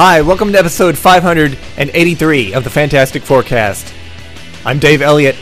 Hi, welcome to episode 583 of the Fantastic Forecast. I'm Dave Elliott.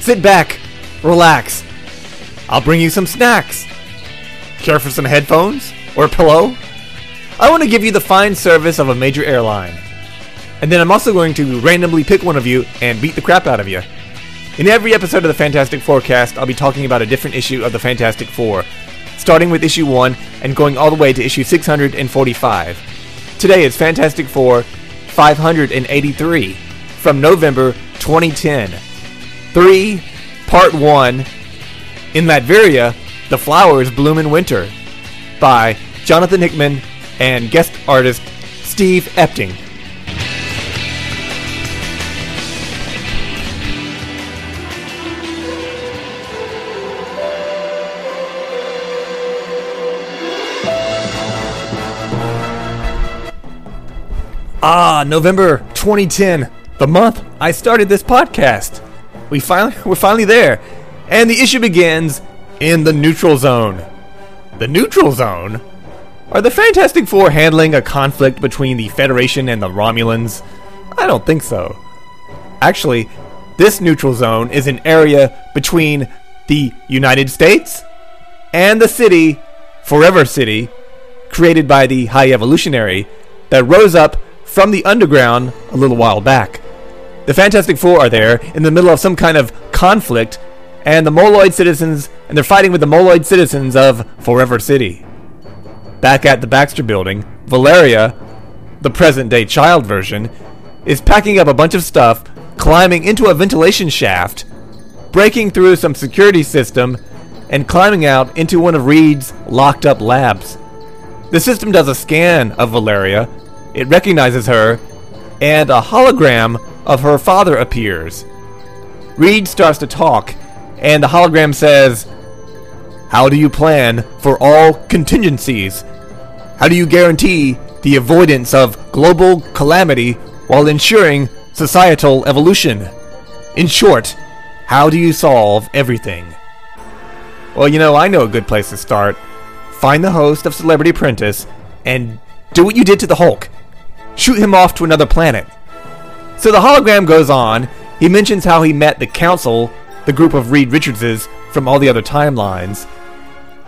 Sit back, relax. I'll bring you some snacks. Care for some headphones? Or a pillow? I want to give you the fine service of a major airline. And then I'm also going to randomly pick one of you and beat the crap out of you. In every episode of the Fantastic Forecast, I'll be talking about a different issue of the Fantastic Four, starting with issue 1 and going all the way to issue 645. Today is Fantastic Four 583 from November 2010. 3, Part 1, In Latveria, the Flowers Bloom in Winter, by Jonathan Hickman and guest artist Steve Epting. Ah, November 2010, the month I started this podcast. We're finally there. And the issue begins in the neutral zone. The neutral zone? Are the Fantastic Four handling a conflict between the Federation and the Romulans? I don't think so. Actually, this neutral zone is an area between the United States and the city, Forever City, created by the High Evolutionary, that rose up from the underground a little while back. The Fantastic Four are there in the middle of some kind of conflict, and the Moloid citizens, and they're fighting with the Moloid citizens of Forever City. Back at the Baxter building, Valeria, the present-day child version, is packing up a bunch of stuff, climbing into a ventilation shaft, breaking through some security system, and climbing out into one of Reed's locked-up labs. The system does a scan of Valeria. It recognizes her, and a hologram of her father appears. Reed starts to talk, and the hologram says, "How do you plan for all contingencies? How do you guarantee the avoidance of global calamity while ensuring societal evolution? In short, how do you solve everything?" Well, you know, I know a good place to start. Find the host of Celebrity Apprentice and do what you did to the Hulk. Shoot him off to another planet. So the hologram goes on. He mentions how he met the Council, the group of Reed Richardses from all the other timelines,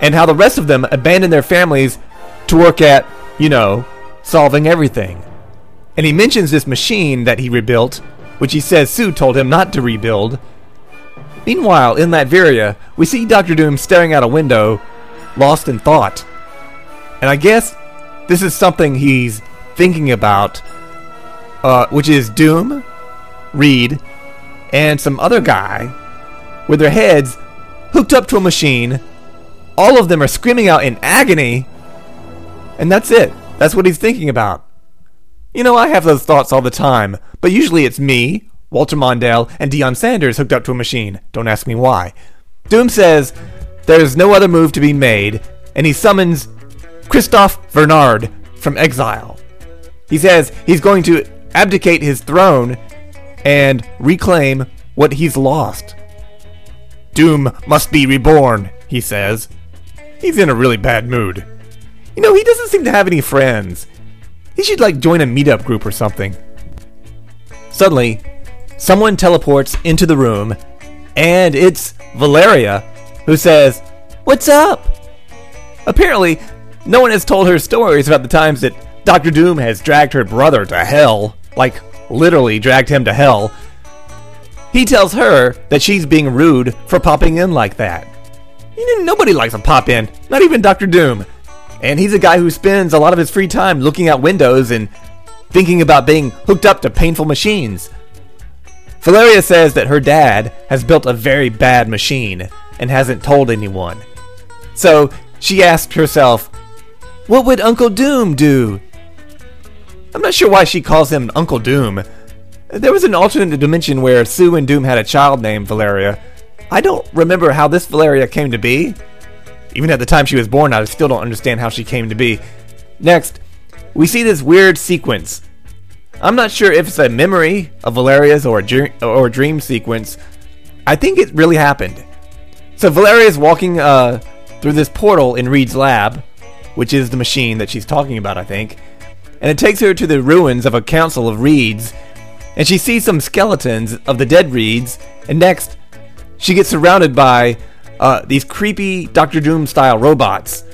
and how the rest of them abandoned their families to work at, you know, solving everything. And he mentions this machine that he rebuilt, which he says Sue told him not to rebuild. Meanwhile, in Latveria, we see Doctor Doom staring out a window, lost in thought. And I guess this is something he's thinking about, which is Doom, Reed, and some other guy with their heads hooked up to a machine. All of them are screaming out in agony, and that's it. That's what he's thinking about. You know, I have those thoughts all the time, but usually it's me, Walter Mondale, and Deion Sanders hooked up to a machine. Don't ask me why. Doom says there's no other move to be made, and he summons Christoph Bernard from exile. He says he's going to abdicate his throne and reclaim what he's lost. Doom must be reborn, he says. He's in a really bad mood. You know, he doesn't seem to have any friends. He should, join a meetup group or something. Suddenly, someone teleports into the room, and it's Valeria, who says, "What's up?" Apparently, no one has told her stories about the times that Dr. Doom has dragged her brother to hell, literally dragged him to hell. He tells her that she's being rude for popping in like that. You know, nobody likes a pop in, not even Dr. Doom. And he's a guy who spends a lot of his free time looking out windows and thinking about being hooked up to painful machines. Valeria says that her dad has built a very bad machine and hasn't told anyone. So she asked herself, what would Uncle Doom do? I'm not sure why she calls him Uncle Doom. There was an alternate dimension where Sue and Doom had a child named Valeria. I don't remember how this Valeria came to be. Even at the time she was born, I still don't understand how she came to be. Next, we see this weird sequence. I'm not sure if it's a memory of Valeria's or a dream sequence. I think it really happened. So Valeria's walking through this portal in Reed's lab, which is the machine that she's talking about, I think. and it takes her to the ruins of a council of reeds, and she sees some skeletons of the dead reeds, and next, she gets surrounded by these creepy Doctor Doom-style robots.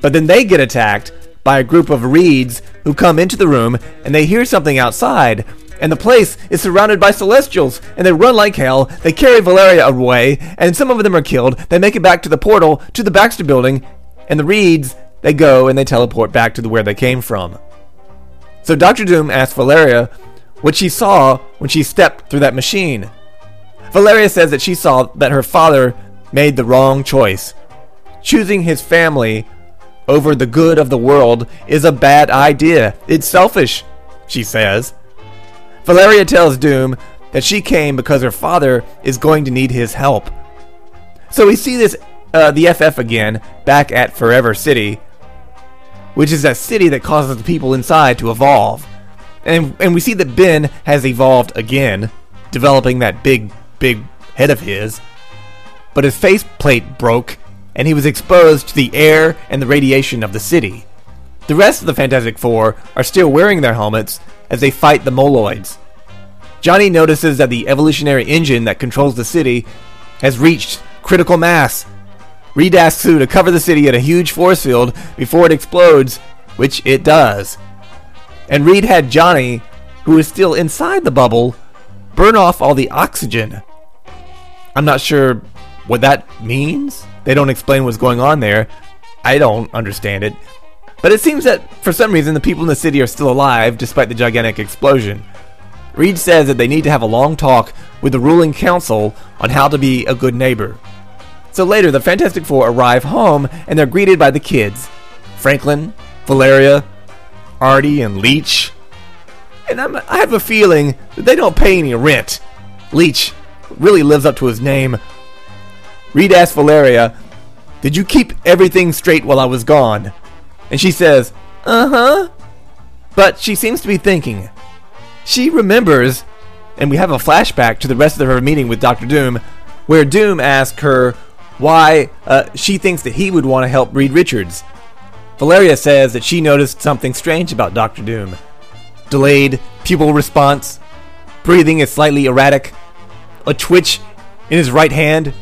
But then they get attacked by a group of reeds who come into the room, and they hear something outside, and the place is surrounded by Celestials, and they run like hell. They carry Valeria away, and some of them are killed. They make it back to the portal, to the Baxter building, and the reeds, they go and they teleport back to where they came from. So Dr. Doom asks Valeria what she saw when she stepped through that machine. Valeria says that she saw that her father made the wrong choice. Choosing his family over the good of the world is a bad idea. It's selfish, she says. Valeria tells Doom that she came because her father is going to need his help. So we see this the FF again back at Forever City, which is a city that causes the people inside to evolve. And we see that Ben has evolved again, developing that big head of his. But his faceplate broke, and he was exposed to the air and the radiation of the city. The rest of the Fantastic Four are still wearing their helmets as they fight the Moloids. Johnny notices that the evolutionary engine that controls the city has reached critical mass. Reed asks Sue to cover the city in a huge force field before it explodes, which it does. And Reed had Johnny, who is still inside the bubble, burn off all the oxygen. I'm not sure what that means. They don't explain what's going on there. I don't understand it. But it seems that, for some reason, the people in the city are still alive, despite the gigantic explosion. Reed says that they need to have a long talk with the ruling council on how to be a good neighbor. So later, the Fantastic Four arrive home, and they're greeted by the kids. Franklin, Valeria, Artie, and Leech. And I have a feeling that they don't pay any rent. Leech really lives up to his name. Reed asks Valeria, "Did you keep everything straight while I was gone?" And she says, "Uh-huh." But she seems to be thinking. She remembers, and we have a flashback to the rest of her meeting with Dr. Doom, where Doom asks her why she thinks that he would want to help Reed Richards. Valeria says that she noticed something strange about Dr. Doom. Delayed pupil response, breathing is slightly erratic, a twitch in his right hand.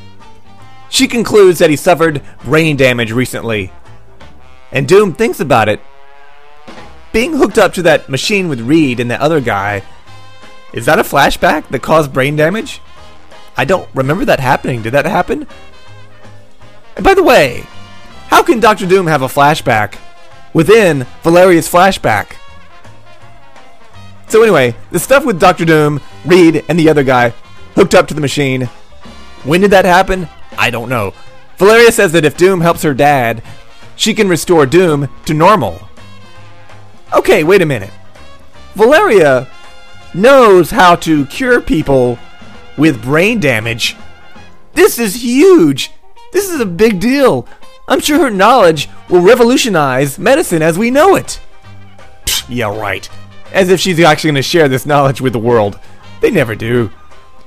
She concludes that he suffered brain damage recently. And Doom thinks about it. Being hooked up to that machine with Reed and the other guy, is that a flashback that caused brain damage? I don't remember that happening. Did that happen? And by the way, how can Dr. Doom have a flashback within Valeria's flashback? So anyway, the stuff with Dr. Doom, Reed, and the other guy hooked up to the machine. When did that happen? I don't know. Valeria says that if Doom helps her dad, she can restore Doom to normal. Okay, wait a minute. Valeria knows how to cure people with brain damage. This is huge. This is a big deal. I'm sure her knowledge will revolutionize medicine as we know it. Yeah, right. As if she's actually going to share this knowledge with the world. They never do.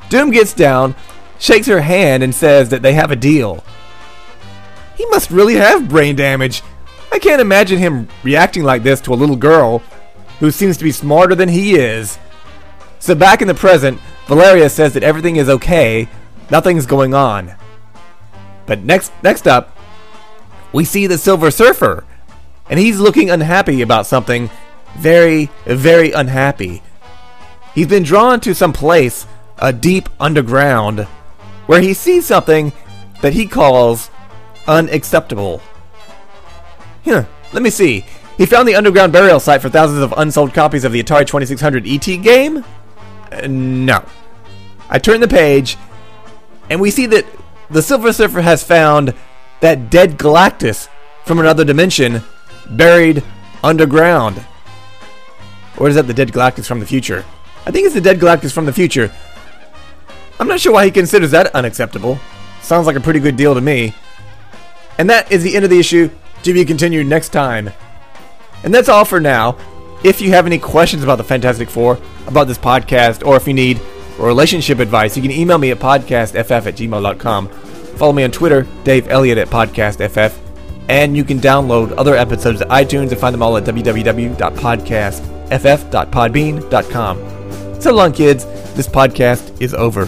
Doom gets down, shakes her hand, and says that they have a deal. He must really have brain damage. I can't imagine him reacting like this to a little girl who seems to be smarter than he is. So back in the present, Valeria says that everything is okay, nothing's going on. But next up, we see the Silver Surfer, and he's looking unhappy about something, very, very unhappy. He's been drawn to some place, a deep underground, where he sees something that he calls unacceptable. Let me see. He found the underground burial site for thousands of unsold copies of the Atari 2600 ET game? No. I turn the page, and we see that the Silver Surfer has found that dead Galactus from another dimension, buried underground. Or is that the dead Galactus from the future? I think it's the dead Galactus from the future. I'm not sure why he considers that unacceptable. Sounds like a pretty good deal to me. And that is the end of the issue, to be continued next time. And that's all for now. If you have any questions about the Fantastic Four, about this podcast, or if you need relationship advice, you can email me at podcastff@gmail.com. Follow me on Twitter, Dave Elliott @podcastff. And you can download other episodes at iTunes and find them all at www.podcastff.podbean.com. So long, kids. This podcast is over.